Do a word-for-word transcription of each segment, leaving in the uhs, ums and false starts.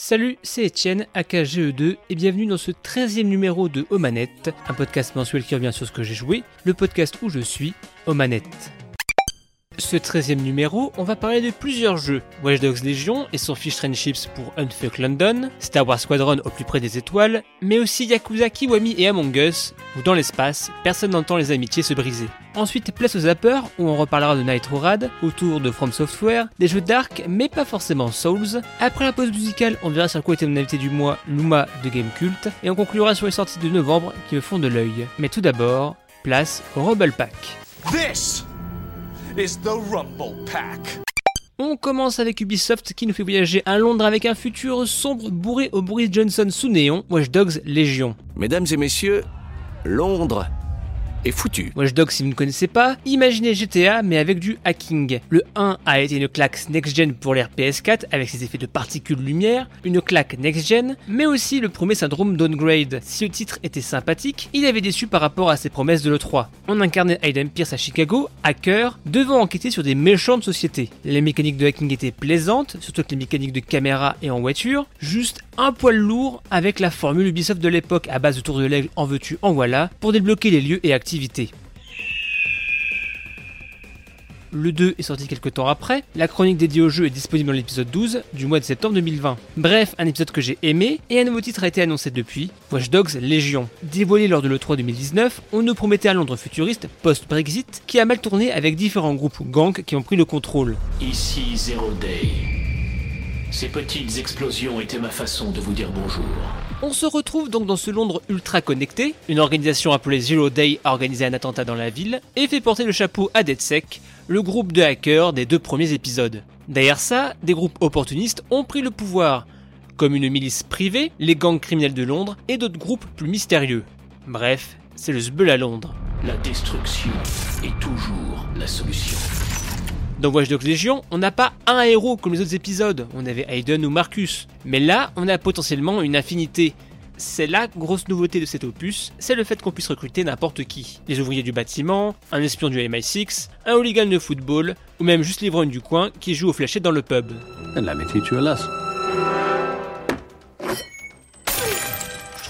Salut, c'est Etienne, A K G E deux, et bienvenue dans ce treizième numéro de Omanette, un podcast mensuel qui revient sur ce que j'ai joué, le podcast où je suis, Omanette. Ce treizième numéro, on va parler de plusieurs jeux, Watch Dogs Legion et son Fish and Chips pour Unfuck London, Star Wars Squadrons au plus près des étoiles, mais aussi Yakuza Kiwami et Among Us, où dans l'espace, personne n'entend les amitiés se briser. Ensuite, place aux Zappers, où on reparlera de Nitro Rad, autour de From Software, des jeux dark, mais pas forcément Souls. Après la pause musicale, on verra sur quoi était mon invité du mois, Luma de Game Cult, et on conclura sur les sorties de novembre qui me font de l'œil. Mais tout d'abord, place au Rebel Pack. This is the Rumble Pack. On commence avec Ubisoft qui nous fait voyager à Londres avec un futur sombre bourré au Boris Johnson sous néon, Watch Dogs Legion. Mesdames et messieurs, Londres est foutu. Watch Dogs, si vous ne connaissez pas, imaginez G T A mais avec du hacking. Le un a été une claque next-gen pour l'ère P S quatre avec ses effets de particules lumière, une claque next-gen, mais aussi le premier syndrome downgrade. Si le titre était sympathique, il avait déçu par rapport à ses promesses de l'E trois. On incarnait Hayden Pierce à Chicago, hacker, devant enquêter sur des méchants de société. Les mécaniques de hacking étaient plaisantes, surtout que les mécaniques de caméra et en voiture, juste un poil lourd avec la formule Ubisoft de l'époque à base de tour de l'aigle en veux-tu en voilà pour débloquer les lieux et activer. Le deux est sorti quelques temps après, la chronique dédiée au jeu est disponible dans l'épisode douze du mois de septembre deux mille vingt. Bref, un épisode que j'ai aimé, et un nouveau titre a été annoncé depuis, Watch Dogs Legion. Dévoilé lors de l'E trois deux mille dix-neuf, on nous promettait un Londres futuriste post-Brexit qui a mal tourné avec différents groupes gangs qui ont pris le contrôle. Ici Zero Day. Ces petites explosions étaient ma façon de vous dire bonjour. On se retrouve donc dans ce Londres ultra connecté, une organisation appelée Zero Day a organisé un attentat dans la ville et fait porter le chapeau à DeadSec, le groupe de hackers des deux premiers épisodes. Derrière ça, des groupes opportunistes ont pris le pouvoir, comme une milice privée, les gangs criminels de Londres et d'autres groupes plus mystérieux. Bref, c'est le zbeul à Londres. La destruction est toujours la solution. Dans Watch Dogs Legion, on n'a pas un héros comme les autres épisodes, on avait Hayden ou Marcus, mais là, on a potentiellement une infinité. C'est la grosse nouveauté de cet opus, c'est le fait qu'on puisse recruter n'importe qui. Les ouvriers du bâtiment, un espion du M I six, un hooligan de football, ou même juste l'ivrogne du coin qui joue au fléchette dans le pub. La métier tu as l'as.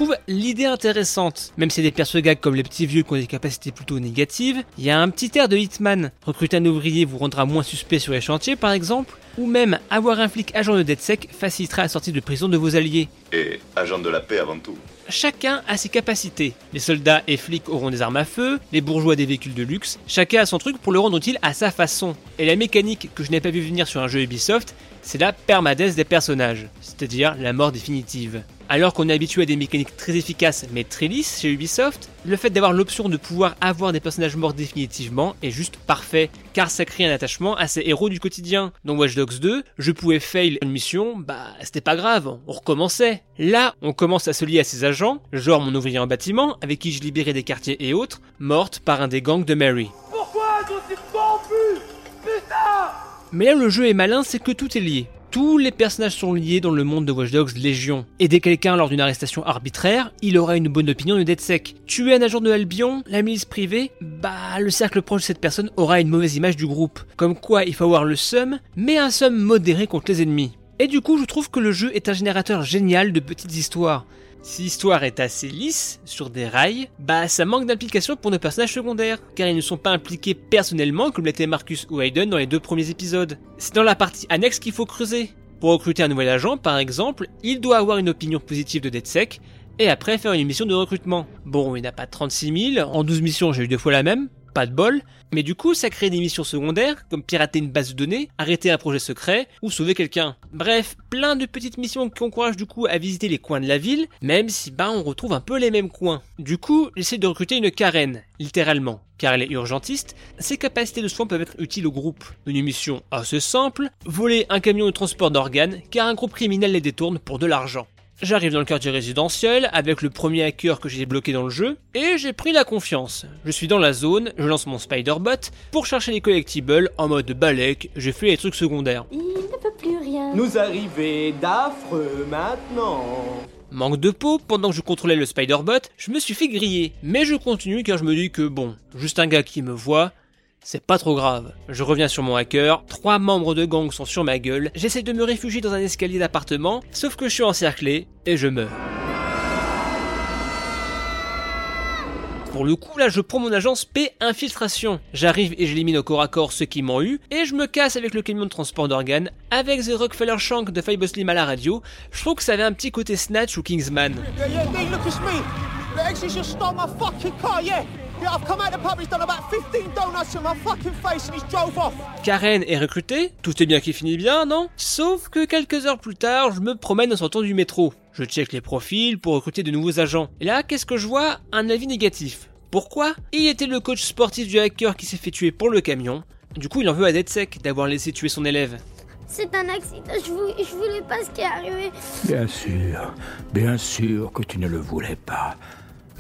Je trouve l'idée intéressante, même si des persos gags comme les petits vieux qui ont des capacités plutôt négatives, il y a un petit air de Hitman. Recruter un ouvrier vous rendra moins suspect sur les chantiers par exemple, ou même avoir un flic agent de DeadSec facilitera la sortie de prison de vos alliés. Et agent de la paix avant tout. Chacun a ses capacités, les soldats et flics auront des armes à feu, les bourgeois des véhicules de luxe, chacun a son truc pour le rendre utile à sa façon. Et la mécanique que je n'ai pas vu venir sur un jeu Ubisoft, c'est la permadeath des personnages, c'est-à-dire la mort définitive. Alors qu'on est habitué à des mécaniques très efficaces mais très lisses chez Ubisoft, le fait d'avoir l'option de pouvoir avoir des personnages morts définitivement est juste parfait, car ça crée un attachement à ces héros du quotidien. Dans Watch Dogs deux, je pouvais fail une mission, bah c'était pas grave, on recommençait. Là, on commence à se lier à ses agents, genre mon ouvrier en bâtiment, avec qui je libérais des quartiers et autres, morte par un des gangs de Mary. Pourquoi t'en t'es pas en plus ? Putain ! Mais là le jeu est malin, c'est que tout est lié. Tous les personnages sont liés dans le monde de Watch Dogs Legion. Aider quelqu'un lors d'une arrestation arbitraire, il aura une bonne opinion de DeadSec. Tuer un agent de Albion, la milice privée, bah le cercle proche de cette personne aura une mauvaise image du groupe. Comme quoi il faut avoir le seum, mais un seum modéré contre les ennemis. Et du coup je trouve que le jeu est un générateur génial de petites histoires. Si l'histoire est assez lisse, sur des rails, bah ça manque d'implication pour nos personnages secondaires, car ils ne sont pas impliqués personnellement comme l'étaient Marcus ou Hayden dans les deux premiers épisodes. C'est dans la partie annexe qu'il faut creuser. Pour recruter un nouvel agent, par exemple, il doit avoir une opinion positive de DeadSec, et après faire une mission de recrutement. Bon, il n'y en a pas trente-six mille, en douze missions j'ai eu deux fois la même, pas de bol, mais du coup ça crée des missions secondaires, comme pirater une base de données, arrêter un projet secret, ou sauver quelqu'un. Bref, plein de petites missions qui encouragent du coup à visiter les coins de la ville, même si bah on retrouve un peu les mêmes coins. Du coup, j'essaie de recruter une Karen, littéralement, car elle est urgentiste, ses capacités de soins peuvent être utiles au groupe. Une mission assez simple, voler un camion de transport d'organes, car un groupe criminel les détourne pour de l'argent. J'arrive dans le quartier résidentiel avec le premier hacker que j'ai débloqué dans le jeu et j'ai pris la confiance. Je suis dans la zone, je lance mon Spider-Bot pour chercher les collectibles en mode balèque, j'ai fait les trucs secondaires. Il ne peut plus rien. Nous arrivons d'affreux maintenant. Manque de peau, pendant que je contrôlais le Spider-Bot, je me suis fait griller. Mais je continue car je me dis que bon, juste un gars qui me voit, C'est pas trop grave. Je reviens sur mon hacker, trois membres de gang sont sur ma gueule, j'essaie de me réfugier dans un escalier d'appartement, sauf que je suis encerclé et je meurs. Pour le coup, là, je prends mon agence P infiltration. J'arrive et j'élimine au corps à corps ceux qui m'ont eu, et je me casse avec le camion de transport d'organes, avec The Rockefeller Shank de Fibber Slim à la radio. Je trouve que ça avait un petit côté Snatch ou Kingsman. Yeah, yeah, they look at me. The exes just stole my fucking car, yeah. Karen est recrutée, tout est bien qui finit bien, non? Sauf que quelques heures plus tard, je me promène en sortant du métro. Je check les profils pour recruter de nouveaux agents. Et là, qu'est-ce que je vois? Un avis négatif. Pourquoi? Il était le coach sportif du hacker qui s'est fait tuer pour le camion. Du coup, il en veut à DeadSec d'avoir laissé tuer son élève. C'est un accident, je voulais, je voulais pas ce qui est arrivé. Bien sûr, bien sûr que tu ne le voulais pas.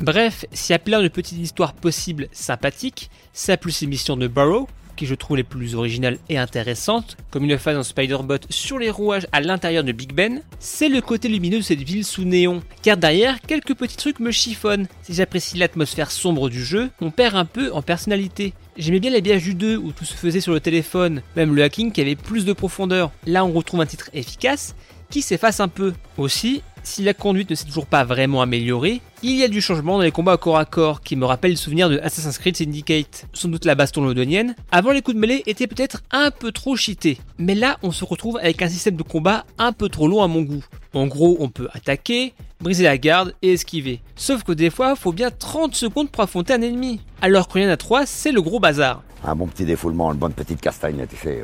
Bref, s'il y a plein de petites histoires possibles sympathiques, ça plus les missions de Burrow, qui je trouve les plus originales et intéressantes, comme une phase en Spider-Bot sur les rouages à l'intérieur de Big Ben, c'est le côté lumineux de cette ville sous néon, car derrière, quelques petits trucs me chiffonnent. Si j'apprécie l'atmosphère sombre du jeu, on perd un peu en personnalité. J'aimais bien l'habillage du deux où tout se faisait sur le téléphone, même le hacking qui avait plus de profondeur. Là, on retrouve un titre efficace qui s'efface un peu. Aussi, si la conduite ne s'est toujours pas vraiment améliorée, il y a du changement dans les combats au corps à corps qui me rappellent le souvenir de Assassin's Creed Syndicate. Sans doute la baston londonienne, avant les coups de mêlée étaient peut-être un peu trop cheatés. Mais là, on se retrouve avec un système de combat un peu trop long à mon goût. En gros, on peut attaquer, briser la garde et esquiver. Sauf que des fois, faut bien trente secondes pour affronter un ennemi. Alors qu'en y en a trois, c'est le gros bazar. Un bon petit défoulement, une bonne petite castagne, tu sais.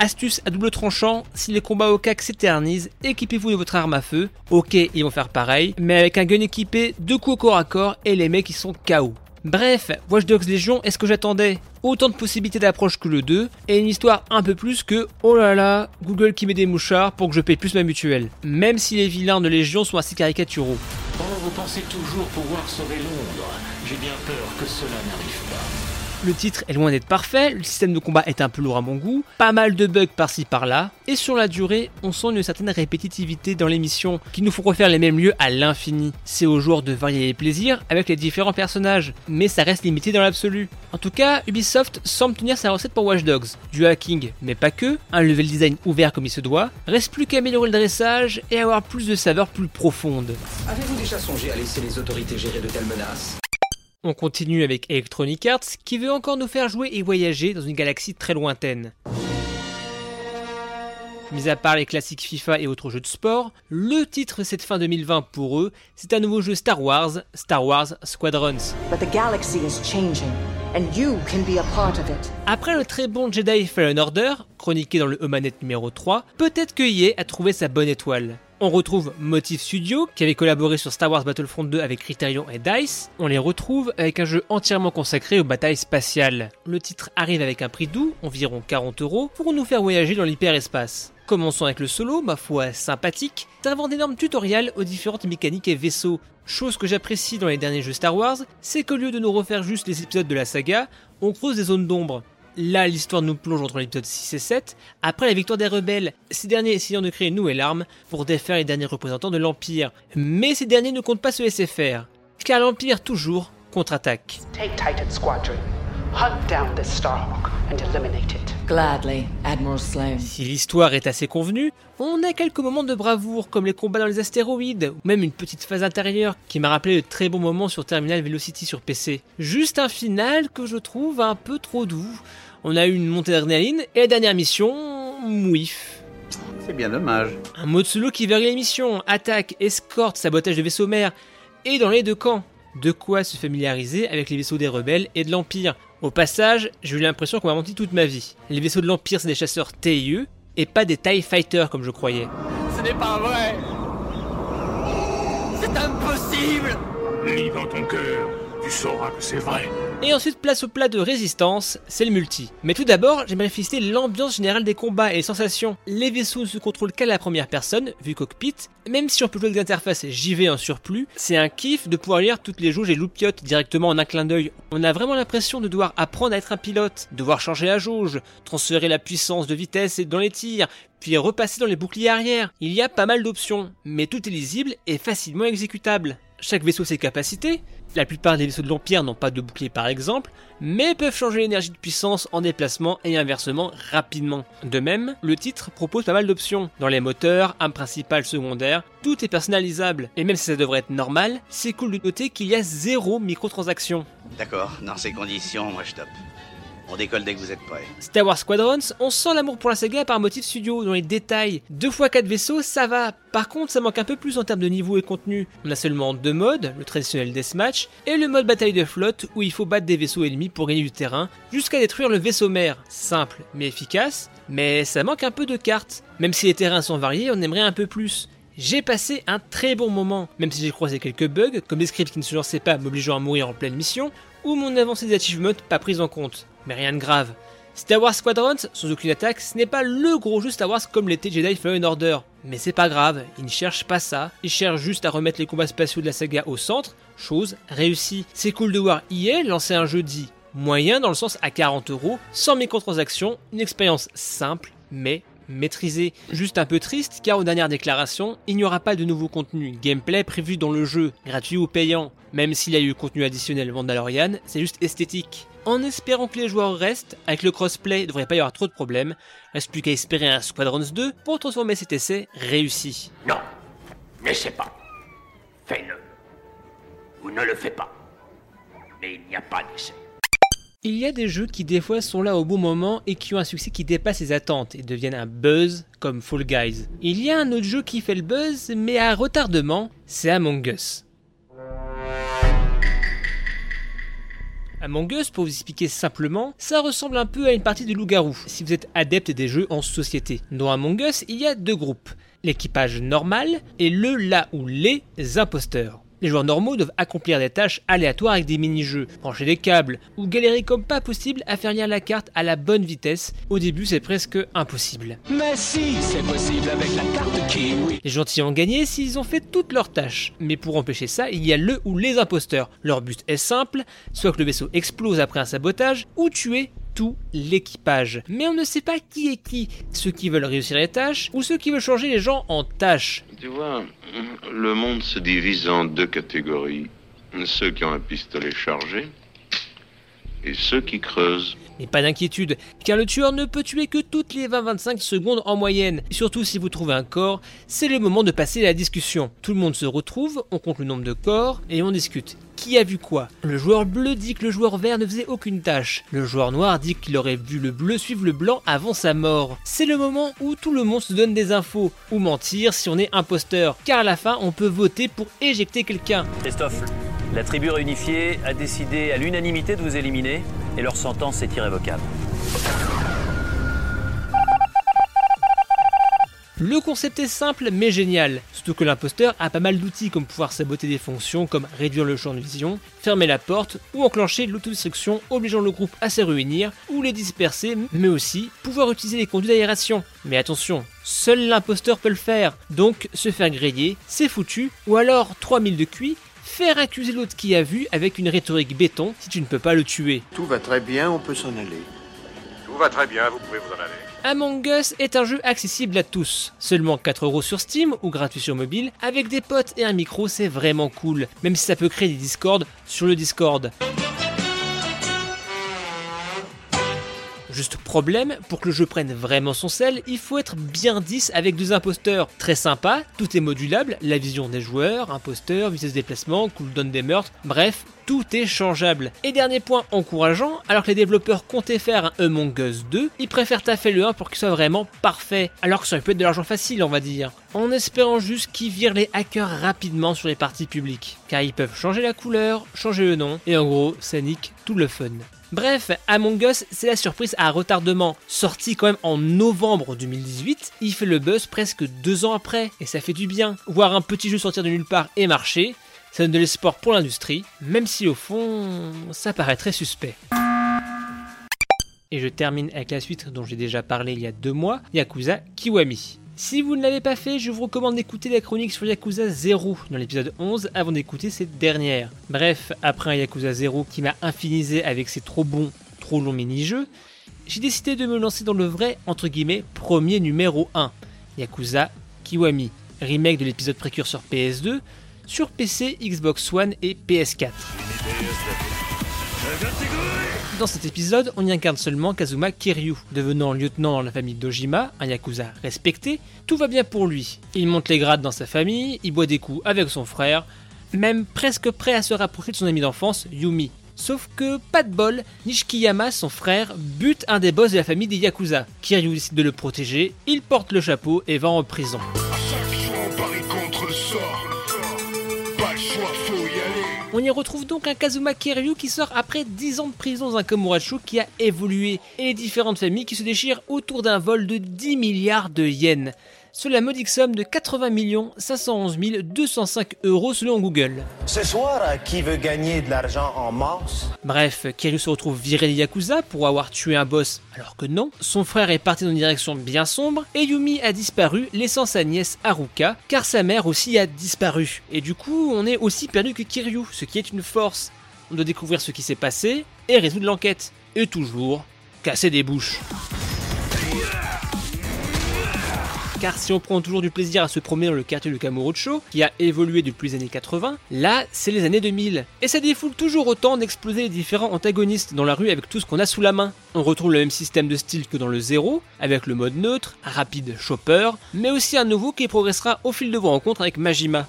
Astuce à double tranchant, si les combats au C A C s'éternisent, équipez-vous de votre arme à feu. Ok, ils vont faire pareil, mais avec un gun équipé, deux coups au corps à corps et les mecs ils sont K O. Bref, Watch Dogs Legion, est-ce que j'attendais? Autant de possibilités d'approche que le deux, et une histoire un peu plus que « Oh là là, Google qui met des mouchards pour que je paye plus ma mutuelle », même si les vilains de Légion sont assez caricaturaux. Oh, vous pensez toujours pouvoir sauver Londres, j'ai bien peur que cela n'arrive pas. Le titre est loin d'être parfait, le système de combat est un peu lourd à mon goût, pas mal de bugs par-ci par-là, et sur la durée, on sent une certaine répétitivité dans les missions, qui nous font refaire les mêmes lieux à l'infini. C'est aux joueurs de varier les plaisirs avec les différents personnages, mais ça reste limité dans l'absolu. En tout cas, Ubisoft semble tenir sa recette pour Watch Dogs. Du hacking, mais pas que, un level design ouvert comme il se doit, reste plus qu'à améliorer le dressage et avoir plus de saveurs plus profondes. Avez-vous déjà songé à laisser les autorités gérer de telles menaces ? On continue avec Electronic Arts qui veut encore nous faire jouer et voyager dans une galaxie très lointaine. Mis à part les classiques FIFA et autres jeux de sport, le titre de cette fin deux mille vingt pour eux, c'est un nouveau jeu Star Wars, Star Wars Squadrons. But the galaxy is changing, and you can be a part of it. Après le très bon Jedi Fallen Order, chroniqué dans le Omanette numéro trois, peut-être que Y A a trouvé sa bonne étoile. On retrouve Motif Studio, qui avait collaboré sur Star Wars Battlefront deux avec Criterion et DICE. On les retrouve avec un jeu entièrement consacré aux batailles spatiales. Le titre arrive avec un prix doux, environ quarante euros, pour nous faire voyager dans l'hyperespace. Commençons avec le solo, ma foi sympathique, servant d'énormes tutoriels aux différentes mécaniques et vaisseaux. Chose que j'apprécie dans les derniers jeux Star Wars, c'est qu'au lieu de nous refaire juste les épisodes de la saga, on creuse des zones d'ombre. Là, l'histoire nous plonge entre l'épisode six et sept, après la victoire des rebelles, ces derniers essayant de créer une nouvelle arme pour défaire les derniers représentants de l'Empire. Mais ces derniers ne comptent pas se laisser faire, car l'Empire toujours contre-attaque. Take Titan Squadron, hunt down the Starhawk and eliminate it. Gladly, Admiral Sloan. Si l'histoire est assez convenue, on a quelques moments de bravoure comme les combats dans les astéroïdes, ou même une petite phase intérieure qui m'a rappelé le très bon moment sur Terminal Velocity sur P C. Juste un final que je trouve un peu trop doux. On a eu une montée d'adrénaline, et la dernière mission, mouif. C'est bien dommage. Un mode solo qui varie les missions, attaque, escorte, sabotage de vaisseaux mères, et dans les deux camps. De quoi se familiariser avec les vaisseaux des rebelles et de l'Empire. Au passage, j'ai eu l'impression qu'on m'a menti toute ma vie. Les vaisseaux de l'Empire, c'est des chasseurs T I E, et pas des TIE Fighters comme je croyais. Ce n'est pas vrai. C'est impossible. Lis dans ton cœur, tu sauras que c'est vrai. Et ensuite, place au plat de résistance, c'est le multi. Mais tout d'abord, j'aimerais féliciter l'ambiance générale des combats et les sensations. Les vaisseaux ne se contrôlent qu'à la première personne, vu cockpit. Même si on peut jouer avec des interfaces J V en surplus, c'est un kiff de pouvoir lire toutes les jauges et loupiottes directement en un clin d'œil. On a vraiment l'impression de devoir apprendre à être un pilote, devoir changer la jauge, transférer la puissance de vitesse dans les tirs, puis repasser dans les boucliers arrière. Il y a pas mal d'options, mais tout est lisible et facilement exécutable. Chaque vaisseau a ses capacités, la plupart des vaisseaux de l'Empire n'ont pas de bouclier par exemple, mais peuvent changer l'énergie de puissance en déplacement et inversement rapidement. De même, le titre propose pas mal d'options. Dans les moteurs, armes principales, secondaires, tout est personnalisable. Et même si ça devrait être normal, c'est cool de noter qu'il y a zéro microtransaction. D'accord, dans ces conditions, moi je top. On décolle dès que vous êtes prêts. Star Wars Squadrons, on sent l'amour pour la saga par Motif Studio dans les détails. deux fois quatre vaisseaux, ça va. Par contre, ça manque un peu plus en termes de niveau et contenu. On a seulement deux modes, le traditionnel Deathmatch et le mode bataille de flotte où il faut battre des vaisseaux ennemis pour gagner du terrain jusqu'à détruire le vaisseau mère. Simple mais efficace, mais ça manque un peu de cartes. Même si les terrains sont variés, on aimerait un peu plus. J'ai passé un très bon moment, même si j'ai croisé quelques bugs, comme des scripts qui ne se lançaient pas m'obligeant à mourir en pleine mission, ou mon avancée des achievements pas prise en compte. Mais rien de grave. Star Wars Squadrons, sans aucune attaque, ce n'est pas le gros jeu Star Wars comme l'était Jedi Fallen Order. Mais c'est pas grave, ils ne cherchent pas ça, ils cherchent juste à remettre les combats spatiaux de la saga au centre, chose réussie. C'est cool de voir E A lancer un jeu dit moyen dans le sens à quarante euros, sans microtransactions, une expérience simple mais maîtrisée. Juste un peu triste car aux dernières déclarations, il n'y aura pas de nouveau contenu gameplay prévu dans le jeu, gratuit ou payant. Même s'il y a eu contenu additionnel Mandalorian, c'est juste esthétique. En espérant que les joueurs restent, avec le crossplay, il ne devrait pas y avoir trop de problèmes. Reste plus qu'à espérer un Squadrons deux pour transformer cet essai réussi. Non, n'essaie pas. Fais-le. Ou ne le fais pas. Mais il n'y a pas d'essai. Il y a des jeux qui des fois sont là au bon moment et qui ont un succès qui dépasse les attentes et deviennent un buzz comme Fall Guys. Il y a un autre jeu qui fait le buzz mais à retardement, c'est Among Us. Among Us, pour vous expliquer simplement, ça ressemble un peu à une partie de loup-garou, si vous êtes adepte des jeux en société. Dans Among Us, il y a deux groupes, l'équipage normal et le, la ou les imposteurs. Les joueurs normaux doivent accomplir des tâches aléatoires avec des mini-jeux, brancher des câbles, ou galérer comme pas possible à faire lire la carte à la bonne vitesse. Au début, c'est presque impossible. Mais si, c'est possible avec la carte Kiwi. Les gentils ont gagné s'ils ont fait toutes leurs tâches. Mais pour empêcher ça, il y a le ou les imposteurs. Leur but est simple, soit que le vaisseau explose après un sabotage, ou tuer tout l'équipage. Mais on ne sait pas qui est qui, ceux qui veulent réussir les tâches ou ceux qui veulent changer les gens en tâches. Tu vois, le monde se divise en deux catégories. Ceux qui ont un pistolet chargé et ceux qui creusent. Mais pas d'inquiétude, car le tueur ne peut tuer que toutes les vingt à vingt-cinq secondes en moyenne. Et surtout si vous trouvez un corps, c'est le moment de passer à la discussion. Tout le monde se retrouve, on compte le nombre de corps et on discute. Qui a vu quoi ? Le joueur bleu dit que le joueur vert ne faisait aucune tâche. Le joueur noir dit qu'il aurait vu le bleu suivre le blanc avant sa mort. C'est le moment où tout le monde se donne des infos, ou mentir si on est imposteur, car à la fin on peut voter pour éjecter quelqu'un. Christophe, la tribu réunifiée a décidé à l'unanimité de vous éliminer, et leur sentence est irrévocable. Le concept est simple mais génial, surtout que l'imposteur a pas mal d'outils comme pouvoir saboter des fonctions comme réduire le champ de vision, fermer la porte ou enclencher l'autodestruction obligeant le groupe à se réunir ou les disperser, mais aussi pouvoir utiliser les conduits d'aération. Mais attention, seul l'imposteur peut le faire, donc se faire griller, c'est foutu, ou alors trois mille de Q I, faire accuser l'autre qui a vu avec une rhétorique béton si tu ne peux pas le tuer. Tout va très bien, on peut s'en aller. Tout va très bien, vous pouvez vous en aller. Among Us est un jeu accessible à tous, seulement quatre euros sur Steam ou gratuit sur mobile, avec des potes et un micro c'est vraiment cool, même si ça peut créer des discords sur le Discord. Juste problème, pour que le jeu prenne vraiment son sel, il faut être bien dix avec deux imposteurs. Très sympa, tout est modulable, la vision des joueurs, imposteurs, vitesse de déplacement, cooldown des meurtres, bref, tout est changeable. Et dernier point encourageant, alors que les développeurs comptaient faire un Among Us deux, ils préfèrent taffer le un pour qu'il soit vraiment parfait, alors que ça aurait pu être de l'argent facile on va dire. En espérant juste qu'ils virent les hackers rapidement sur les parties publiques, car ils peuvent changer la couleur, changer le nom, et en gros, ça nique tout le fun. Bref, Among Us, c'est la surprise à retardement. Sorti quand même en novembre deux mille dix-huit, il fait le buzz presque deux ans après, et ça fait du bien. Voir un petit jeu sortir de nulle part et marcher, ça donne de l'espoir pour l'industrie, même si au fond, ça paraît très suspect. Et je termine avec la suite dont j'ai déjà parlé il y a deux mois, Yakuza Kiwami. Si vous ne l'avez pas fait, je vous recommande d'écouter la chronique sur Yakuza zéro dans l'épisode onze avant d'écouter cette dernière. Bref, après un Yakuza zéro qui m'a infinisé avec ses trop bons, trop longs mini-jeux, j'ai décidé de me lancer dans le vrai, entre guillemets, premier numéro un, Yakuza Kiwami, remake de l'épisode précurseur P S deux, sur P C, Xbox One et P S quatre. Dans cet épisode, on y incarne seulement Kazuma Kiryu, devenant lieutenant dans la famille d'Ojima, un yakuza respecté. Tout va bien pour lui, il monte les grades dans sa famille, il boit des coups avec son frère, même presque prêt à se rapprocher de son ami d'enfance, Yumi. Sauf que, pas de bol, Nishikiyama, son frère, bute un des boss de la famille des Yakuza. Kiryu décide de le protéger, il porte le chapeau et va en prison. On y retrouve donc un Kazuma Kiryu qui sort après dix ans de prison dans un Kamurocho qui a évolué, et les différentes familles qui se déchirent autour d'un vol de dix milliards de yens, sur la modique somme de quatre-vingts millions cinq cent onze mille deux cent cinq euros selon Google. Ce soir, qui veut gagner de l'argent en masse ? Bref, Kiryu se retrouve viré des Yakuza pour avoir tué un boss alors que non. Son frère est parti dans une direction bien sombre et Yumi a disparu, laissant sa nièce Haruka, car sa mère aussi a disparu. Et du coup, on est aussi perdu que Kiryu, ce qui est une force. On doit découvrir ce qui s'est passé et résoudre l'enquête. Et toujours, casser des bouches. Car si on prend toujours du plaisir à se promener dans le quartier du Kamurocho, qui a évolué depuis les années quatre-vingts, là c'est les années deux mille. Et ça défoule toujours autant d'exploser les différents antagonistes dans la rue avec tout ce qu'on a sous la main. On retrouve le même système de style que dans le zéro, avec le mode neutre, rapide, chopper, mais aussi un nouveau qui progressera au fil de vos rencontres avec Majima.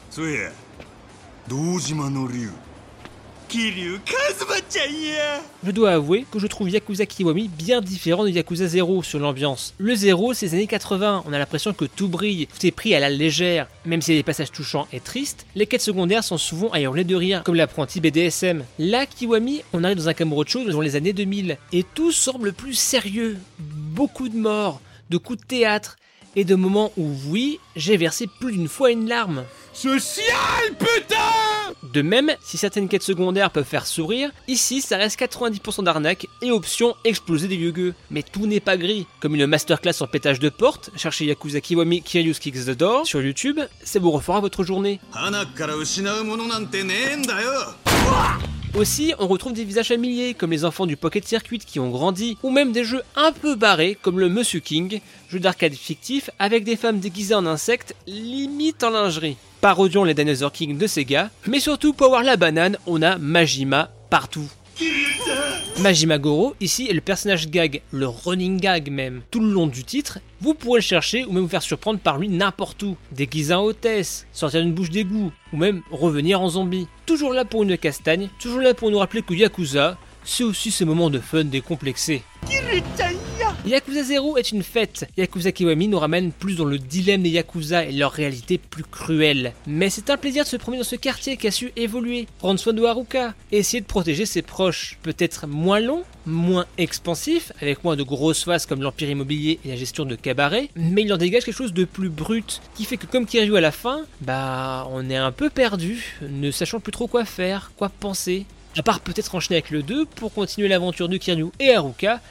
Je dois avouer que je trouve Yakuza Kiwami bien différent de Yakuza zéro sur l'ambiance. Le zéro, c'est les années quatre-vingts, on a l'impression que tout brille, tout est pris à la légère. Même si il y a des passages touchants et tristes, les quêtes secondaires sont souvent à hurler de rire, comme l'apprenti B D S M. Là, Kiwami, on arrive dans un Kamurocho dans les années deux mille, et tout semble plus sérieux. Beaucoup de morts, de coups de théâtre, et de moments où, oui, j'ai versé plus d'une fois une larme. Social, putain! De même, si certaines quêtes secondaires peuvent faire sourire, ici ça reste quatre-vingt-dix pour cent d'arnaque et option exploser des vieux gueux. Mais tout n'est pas gris, comme une masterclass en pétage de porte, cherchez Yakuza Kiwami Kiryu's Kicks the Door sur YouTube, ça vous refera votre journée. Aussi, on retrouve des visages familiers, comme les enfants du Pocket Circuit qui ont grandi, ou même des jeux un peu barrés, comme le Monsieur King, jeu d'arcade fictif avec des femmes déguisées en insectes, limite en lingerie. Parodions les Dinosaur King de Sega, mais surtout pour avoir la banane, on a Majima partout. Majima Goro, ici, est le personnage gag, le running gag même. Tout le long du titre, vous pourrez le chercher ou même vous faire surprendre par lui n'importe où. Déguiser en hôtesse, sortir d'une bouche d'égout, ou même revenir en zombie. Toujours là pour une castagne, toujours là pour nous rappeler que Yakuza, c'est aussi ces moments de fun décomplexés. Yakuza zéro est une fête. Yakuza Kiwami nous ramène plus dans le dilemme des Yakuza et leur réalité plus cruelle. Mais c'est un plaisir de se promener dans ce quartier qui a su évoluer, prendre soin de Haruka, et essayer de protéger ses proches. Peut-être moins long, moins expansif, avec moins de grosses faces comme l'empire immobilier et la gestion de cabaret, mais il en dégage quelque chose de plus brut, qui fait que comme Kiryu à la fin, bah on est un peu perdu, ne sachant plus trop quoi faire, quoi penser. À part peut-être enchaîner avec le deux pour continuer l'aventure de Kiryu et Haruka,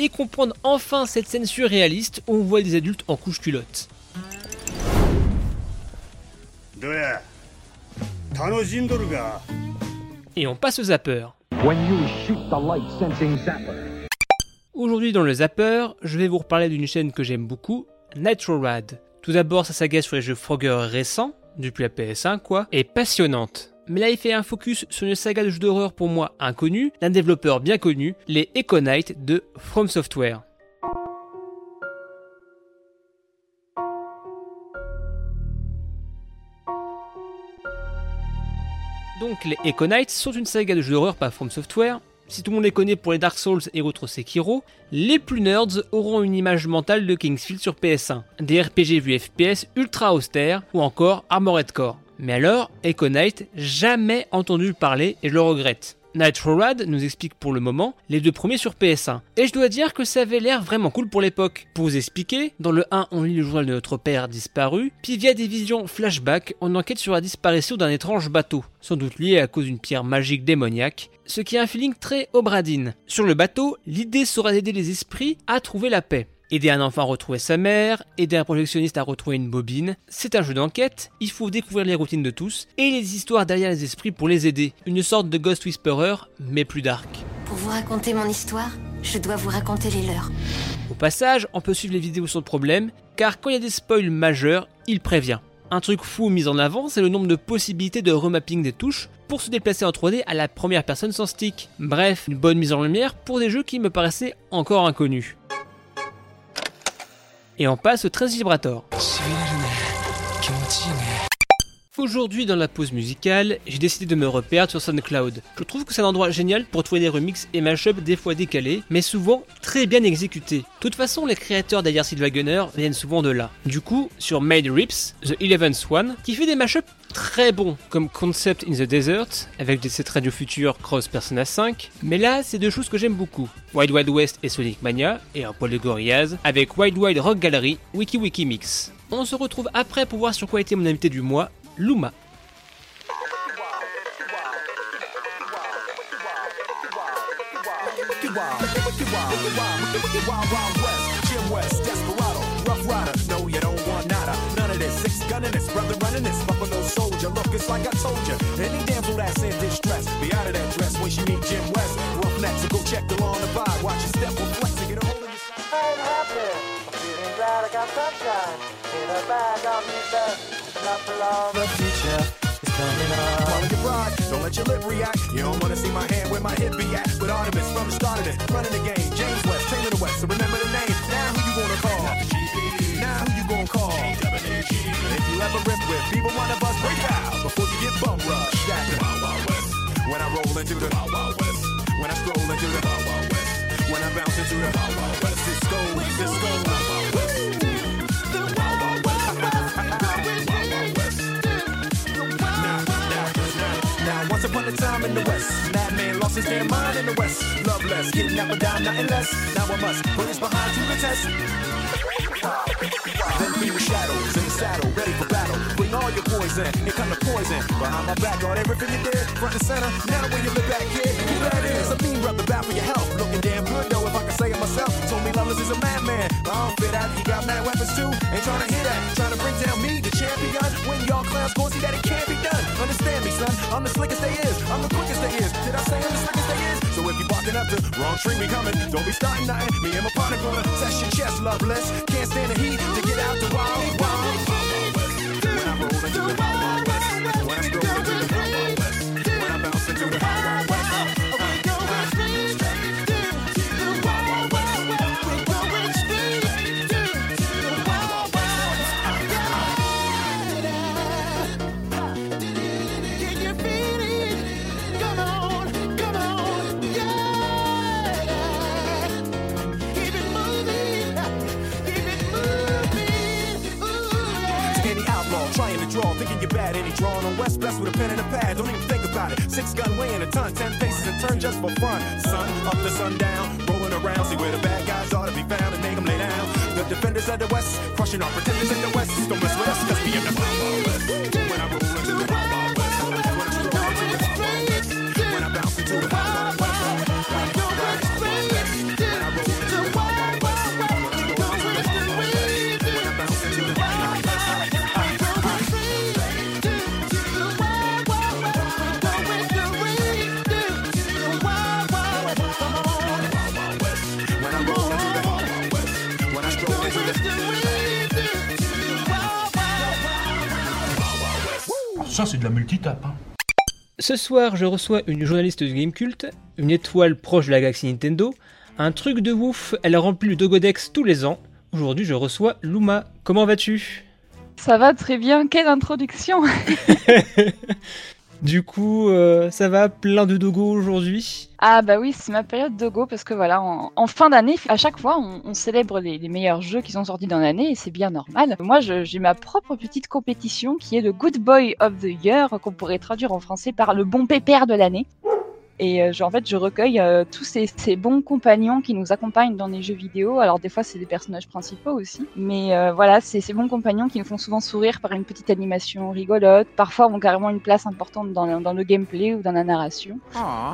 et comprendre enfin cette scène surréaliste où on voit des adultes en couche-culotte. Et on passe au zapper. Aujourd'hui dans le zapper, je vais vous reparler d'une chaîne que j'aime beaucoup, Nitro Rad. Tout d'abord, sa saga sur les jeux Frogger récents, depuis la P S un quoi, est passionnante. Mais là il fait un focus sur une saga de jeux d'horreur pour moi inconnue, d'un développeur bien connu, les Echo Knights de From Software. Donc les Echo Knights sont une saga de jeux d'horreur par From Software. Si tout le monde les connaît pour les Dark Souls et autres Sekiro, les plus nerds auront une image mentale de Kingsfield sur P S un, des R P G vus F P S ultra austères ou encore Armored Core. Mais alors, Echo Knight, jamais entendu parler et je le regrette. Nitro Rad nous explique pour le moment les deux premiers sur P S un. Et je dois dire que ça avait l'air vraiment cool pour l'époque. Pour vous expliquer, dans le un, on lit le journal de notre père disparu, puis via des visions flashback, on enquête sur la disparition d'un étrange bateau, sans doute lié à cause d'une pierre magique démoniaque, ce qui a un feeling très Obradine. Sur le bateau, l'idée sera d'aider les esprits à trouver la paix. Aider un enfant à retrouver sa mère, aider un projectionniste à retrouver une bobine, c'est un jeu d'enquête, il faut découvrir les routines de tous et les histoires derrière les esprits pour les aider. Une sorte de Ghost Whisperer, mais plus dark. Pour vous raconter mon histoire, je dois vous raconter les leurs. Au passage, on peut suivre les vidéos sans problème, car quand il y a des spoils majeurs, il prévient. Un truc fou mis en avant, c'est le nombre de possibilités de remapping des touches pour se déplacer en trois D à la première personne sans stick. Bref, une bonne mise en lumière pour des jeux qui me paraissaient encore inconnus. Et on passe au treize Vibrator. Aujourd'hui, dans la pause musicale, j'ai décidé de me reperdre sur SoundCloud. Je trouve que c'est un endroit génial pour trouver des remixes et mashups des fois décalés, mais souvent très bien exécutés. De toute façon, les créateurs derrière Gunner viennent souvent de là. Du coup, sur Made Rips, The Eleventh One, qui fait des mashups très bons, comme Concept in the Desert, avec des sets Radio Future Cross Persona cinq, mais là, c'est deux choses que j'aime beaucoup. Wild Wild West et Sonic Mania, et un poil de Gorillaz, avec Wild Wild Rock Gallery, Wiki Wiki Mix. On se retrouve après pour voir sur quoi était mon invité du mois, Luma. The future is coming up. Follow your pride, don't let your lip react. You don't wanna see my hand where my hip be at. With Artemis from the start of this, running the game. James West, Taylor the West, so remember the name. Now who you gonna call? Not the G P. Now who you gonna call? G W G. If you ever rip with people wanna bust, break out before you get bum rushed. That's the Wild Wild West. When I roll into the Wild Wild West. When I stroll into the Wild Wild West. When I bounce into the Wild Wild West. Disco, disco, Wild Wild West. The Wild Wild West. Once upon a time in the West, madman lost his damn mind in the West. Love less, getting up and down, nothing less. Now I must put this behind to the test. Then we were shadows in the saddle, ready for battle. Bring all your poison, here come the poison. Behind my back, all everything you did, front and center. Now when you look back, kid, who that is? A mean brother, back for your health. Looking damn good though, if I can say it myself. Told me Loveless is a madman, but I don't fit out. He got mad weapons too, ain't trying to hear that. Trying to bring down me, the champion. When y'all clowns gon' see that it can't be done. Understand me, son, I'm the slickest they is, I'm the quickest they is, did I say I'm the slickest they is? So if you barking up the wrong tree, we coming, don't be starting nothing, me and my partner gonna test your chest, Loveless, can't stand the heat, to get out the wild, wild, wild west, when I roll into the wild, wild west, when I stroll into the wild, wild west, when I bounce into the wild, wild west, we go straight to the wild, wild west, we go straight to the wild, wild west. Can you feel it? Come on, come on, yeah. Keep it moving, keep it moving. Ooh, yeah. Any outlaw trying to draw, thinking you're bad, any drawing on West Bless with a pen and a pad. Don't even think about it. Six gun weighing a ton, ten faces and turn just for fun. Sun up to sundown, rolling around, see where the bad guys ought to be found and make them lay down. The defenders of the West, crushing our pretenders in the West. Don't mess with us, just be in the wild, wild west. When I roll into the wild, wild west, when I stroll into the wild, wild west, when I bounce into the wild, wild west, when I roll into the wild, wild west, when I bounce into the wild, wild west. Ça, c'est de la multitape. Hein. Ce soir, je reçois une journaliste de Game Cult, une étoile proche de la galaxie Nintendo, un truc de ouf, elle remplit le Dogodex tous les ans. Aujourd'hui, je reçois Luma. Comment vas-tu? Ça va très bien, quelle introduction. Du coup, euh, ça va, plein de dogo aujourd'hui? Ah bah oui, c'est ma période dogo parce que voilà, en, en fin d'année, à chaque fois, on, on célèbre les, les meilleurs jeux qui sont sortis dans l'année et c'est bien normal. Moi, je, j'ai ma propre petite compétition qui est le Good Boy of the Year, qu'on pourrait traduire en français par le bon pépère de l'année. Et je, en fait, je recueille euh, tous ces, ces bons compagnons qui nous accompagnent dans les jeux vidéo. Alors des fois, c'est des personnages principaux aussi. Mais euh, voilà, c'est ces bons compagnons qui nous font souvent sourire par une petite animation rigolote. Parfois, ont carrément une place importante dans le, dans le gameplay ou dans la narration. Oh.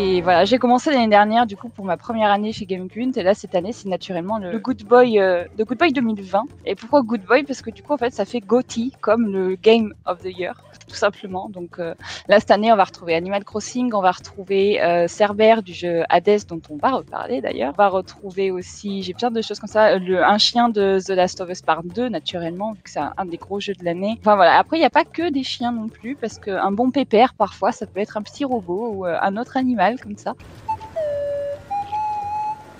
Et voilà, j'ai commencé l'année dernière, du coup, pour ma première année chez Game Cult. Et là, cette année, c'est naturellement le Good Boy, euh, le Good Boy deux mille vingt. Et pourquoi Good Boy? Parce que du coup, en fait, ça fait G O T Y, comme le Game of the Year, tout simplement. Donc euh, là, cette année, on va retrouver Animal Crossing, on va retrouver euh, Cerber du jeu Hades, dont on va reparler d'ailleurs. On va retrouver aussi, j'ai plein de choses comme ça, le, un chien de The Last of Us Part deux, naturellement, vu que c'est un, un des gros jeux de l'année. Enfin voilà, après, il n'y a pas que des chiens non plus, parce qu'un bon pépère, parfois, ça peut être un petit robot ou euh, un autre animal comme ça.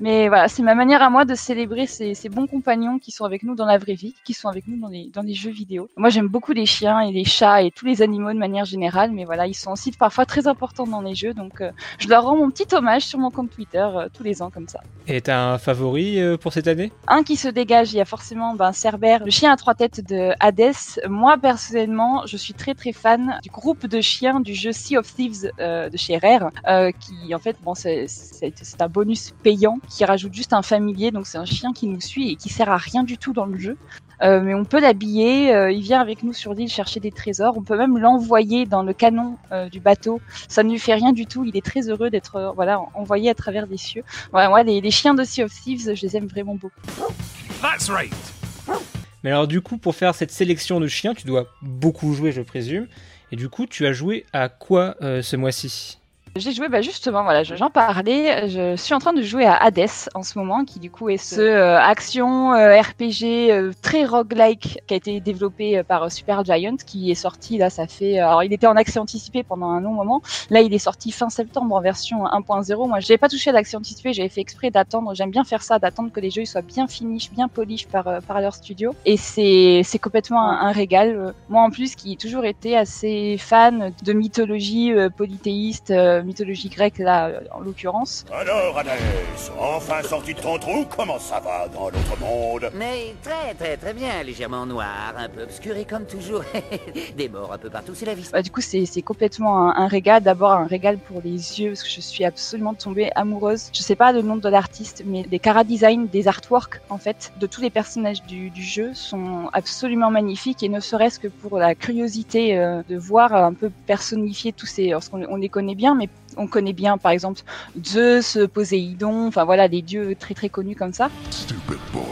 Mais voilà, c'est ma manière à moi de célébrer ces, ces bons compagnons qui sont avec nous dans la vraie vie, qui sont avec nous dans les, dans les jeux vidéo. Moi, j'aime beaucoup les chiens et les chats et tous les animaux de manière générale, mais voilà, ils sont aussi parfois très importants dans les jeux, donc euh, je leur rends mon petit hommage sur mon compte Twitter euh, tous les ans comme ça. Et t'as un favori euh, pour cette année? Un qui se dégage, il y a forcément ben, Cerber, le chien à trois têtes de Hades. Moi, personnellement, je suis très très fan du groupe de chiens du jeu Sea of Thieves euh, de chez Rare, euh, qui en fait, bon, c'est, c'est, c'est un bonus payant qui rajoute juste un familier, donc c'est un chien qui nous suit et qui sert à rien du tout dans le jeu. Euh, mais on peut l'habiller, euh, il vient avec nous sur l'île chercher des trésors, on peut même l'envoyer dans le canon euh, du bateau, ça ne lui fait rien du tout, il est très heureux d'être euh, voilà, envoyé à travers les cieux. Voilà, moi, les, les chiens de Sea of Thieves, je les aime vraiment beaucoup. That's right. Mais alors du coup, pour faire cette sélection de chiens, tu dois beaucoup jouer, je présume, et du coup, tu as joué à quoi euh, ce mois-ci ? J'ai joué, bah justement, voilà, j'en parlais, je suis en train de jouer à Hades en ce moment, qui du coup est ce euh, action euh, R P G euh, très roguelike qui a été développé euh, par euh, Supergiant, qui est sorti, là, ça fait... Euh, alors, il était en accès anticipé pendant un long moment, là, il est sorti fin septembre en version un point zéro. Moi, je n'ai pas touché à l'accès anticipé, j'avais fait exprès d'attendre, j'aime bien faire ça, d'attendre que les jeux ils soient bien finis, bien polis par, euh, par leur studio, et c'est, c'est complètement un, un régal. Moi, en plus, qui ai toujours été assez fan de mythologie euh, polythéiste, euh, mythologie grecque, là, en l'occurrence. Alors, Anaïs, enfin sorti de ton trou, comment ça va dans l'autre monde? Mais très, très, très bien, légèrement noir, un peu obscuré comme toujours, des morts un peu partout, c'est la vie. Bah, du coup, c'est, c'est complètement un, un régal, d'abord un régal pour les yeux, parce que je suis absolument tombée amoureuse, je sais pas le nom de l'artiste, mais des chara-designs, des artworks, en fait, de tous les personnages du, du jeu sont absolument magnifiques, et ne serait-ce que pour la curiosité euh, de voir un peu personnifier tous ces... Parce qu'on on les connaît bien, mais on connaît bien, par exemple, Zeus, Poséidon, enfin voilà, les dieux très très connus comme ça. Stupid boy.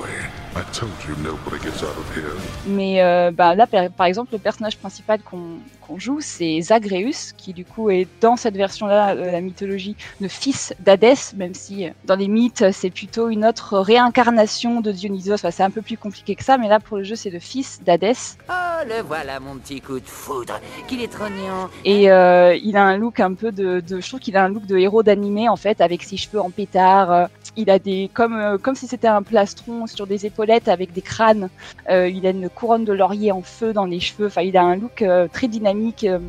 I told you nobody gets out of here. Mais euh, bah, là, par exemple, le personnage principal qu'on, qu'on joue, c'est Zagreus, qui du coup est dans cette version-là, euh, la mythologie, le fils d'Hadès, même si euh, dans les mythes, c'est plutôt une autre réincarnation de Dionysos. Enfin, c'est un peu plus compliqué que ça, mais là, pour le jeu, c'est le fils d'Hadès. Oh, le voilà, mon petit coup de foudre, qu'il est trognant. Et euh, il a un look un peu de, de... Je trouve qu'il a un look de héros d'animé, en fait, avec ses cheveux en pétard. Il a des... Comme, euh, comme si c'était un plastron sur des épaules, avec des crânes, euh, il a une couronne de laurier en feu dans les cheveux, enfin il a un look euh, très dynamique euh...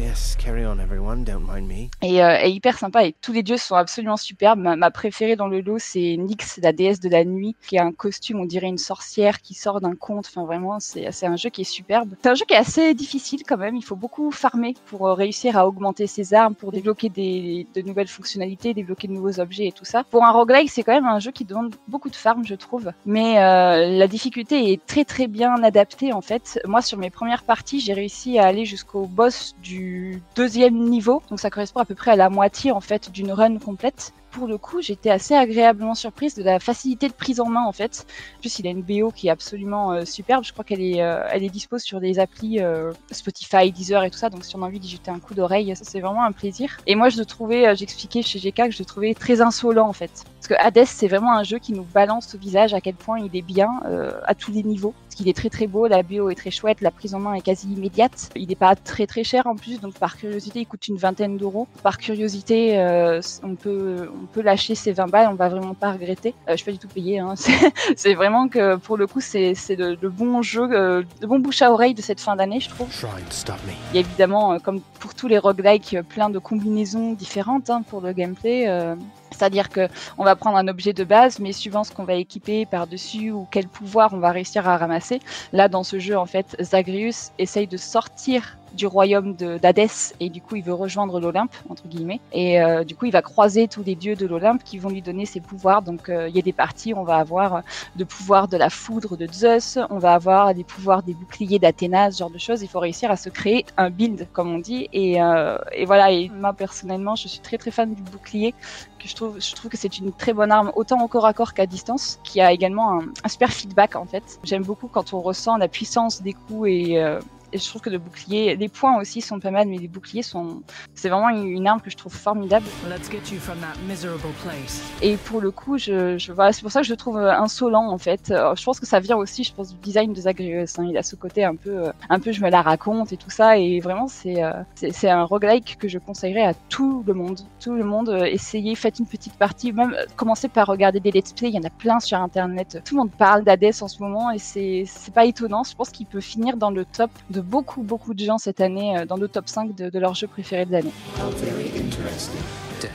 yes, carry on everyone, don't mind me. Et, euh, et hyper sympa, et tous les dieux sont absolument superbes. Ma, ma préférée dans le lot, c'est Nyx, la déesse de la nuit, qui a un costume, on dirait une sorcière qui sort d'un conte, enfin vraiment c'est, c'est un jeu qui est superbe. C'est un jeu qui est assez difficile quand même, il faut beaucoup farmer pour euh, réussir à augmenter ses armes, pour débloquer des, de nouvelles fonctionnalités, débloquer de nouveaux objets et tout ça. Pour un roguelike, c'est quand même un jeu qui demande beaucoup de farm, je trouve, mais euh, la difficulté est très très bien adaptée en fait. Moi, sur mes premières parties, j'ai réussi à aller jusqu'au boss du deuxième niveau, donc ça correspond à peu près à la moitié en fait d'une run complète. Pour le coup, j'étais assez agréablement surprise de la facilité de prise en main en fait. En plus, il a une B O qui est absolument euh, superbe. Je crois qu'elle est, euh, elle est dispo sur des applis euh, Spotify, Deezer et tout ça. Donc, si on a envie d'y jeter un coup d'oreille, ça c'est vraiment un plaisir. Et moi, je le trouvais, euh, j'expliquais chez G K que je le trouvais très insolent en fait. Parce que Hades, c'est vraiment un jeu qui nous balance au visage à quel point il est bien euh, à tous les niveaux. Parce qu'il est très très beau, la B O est très chouette, la prise en main est quasi immédiate. Il n'est pas très très cher en plus, donc par curiosité, il coûte une vingtaine d'euros. Par curiosité, euh, on peut on peut lâcher ses vingt balles, on va vraiment pas regretter. Euh, je suis pas du tout payée, hein. c'est, c'est vraiment que pour le coup, c'est, c'est le, le bon jeu, euh, le bon bouche à oreille de cette fin d'année, je trouve. Il y a évidemment, euh, comme pour tous les roguelikes, plein de combinaisons différentes hein, pour le gameplay. Euh, c'est-à-dire que on va prendre un objet de base, mais suivant ce qu'on va équiper par-dessus ou quel pouvoir on va réussir à ramasser. Là, dans ce jeu, en fait, Zagreus essaye de sortir du royaume d'Hadès et du coup il veut rejoindre l'Olympe entre guillemets et euh, du coup il va croiser tous les dieux de l'Olympe qui vont lui donner ses pouvoirs. Donc il euh, y a des parties où on va avoir le pouvoir de la foudre de Zeus, on va avoir des pouvoirs des boucliers d'Athéna, ce genre de choses. Il faut réussir à se créer un build comme on dit et, euh, et voilà. Et moi personnellement je suis très très fan du bouclier, que je trouve, je trouve que c'est une très bonne arme autant au corps à corps qu'à distance, qui a également un, un super feedback en fait. J'aime beaucoup quand on ressent la puissance des coups et euh, et je trouve que le bouclier, les poings aussi sont pas mal, mais les boucliers sont, c'est vraiment une arme que je trouve formidable. Let's get you from that miserable place. Et pour le coup, je, je voilà, c'est pour ça que je le trouve insolent en fait. Alors, je pense que ça vient aussi, je pense, du design de Zagreus. Hein. Il a ce côté un peu, un peu, je me la raconte et tout ça. Et vraiment, c'est, euh, c'est un roguelike que je conseillerais à tout le monde. Tout le monde, euh, essayez, faites une petite partie, même euh, commencez par regarder des let's play. Il y en a plein sur Internet. Tout le monde parle d'Hadès en ce moment, et c'est, c'est pas étonnant. Je pense qu'il peut finir dans le top de beaucoup beaucoup de gens cette année, euh, dans le top cinq de, de leurs jeux préférés de l'année.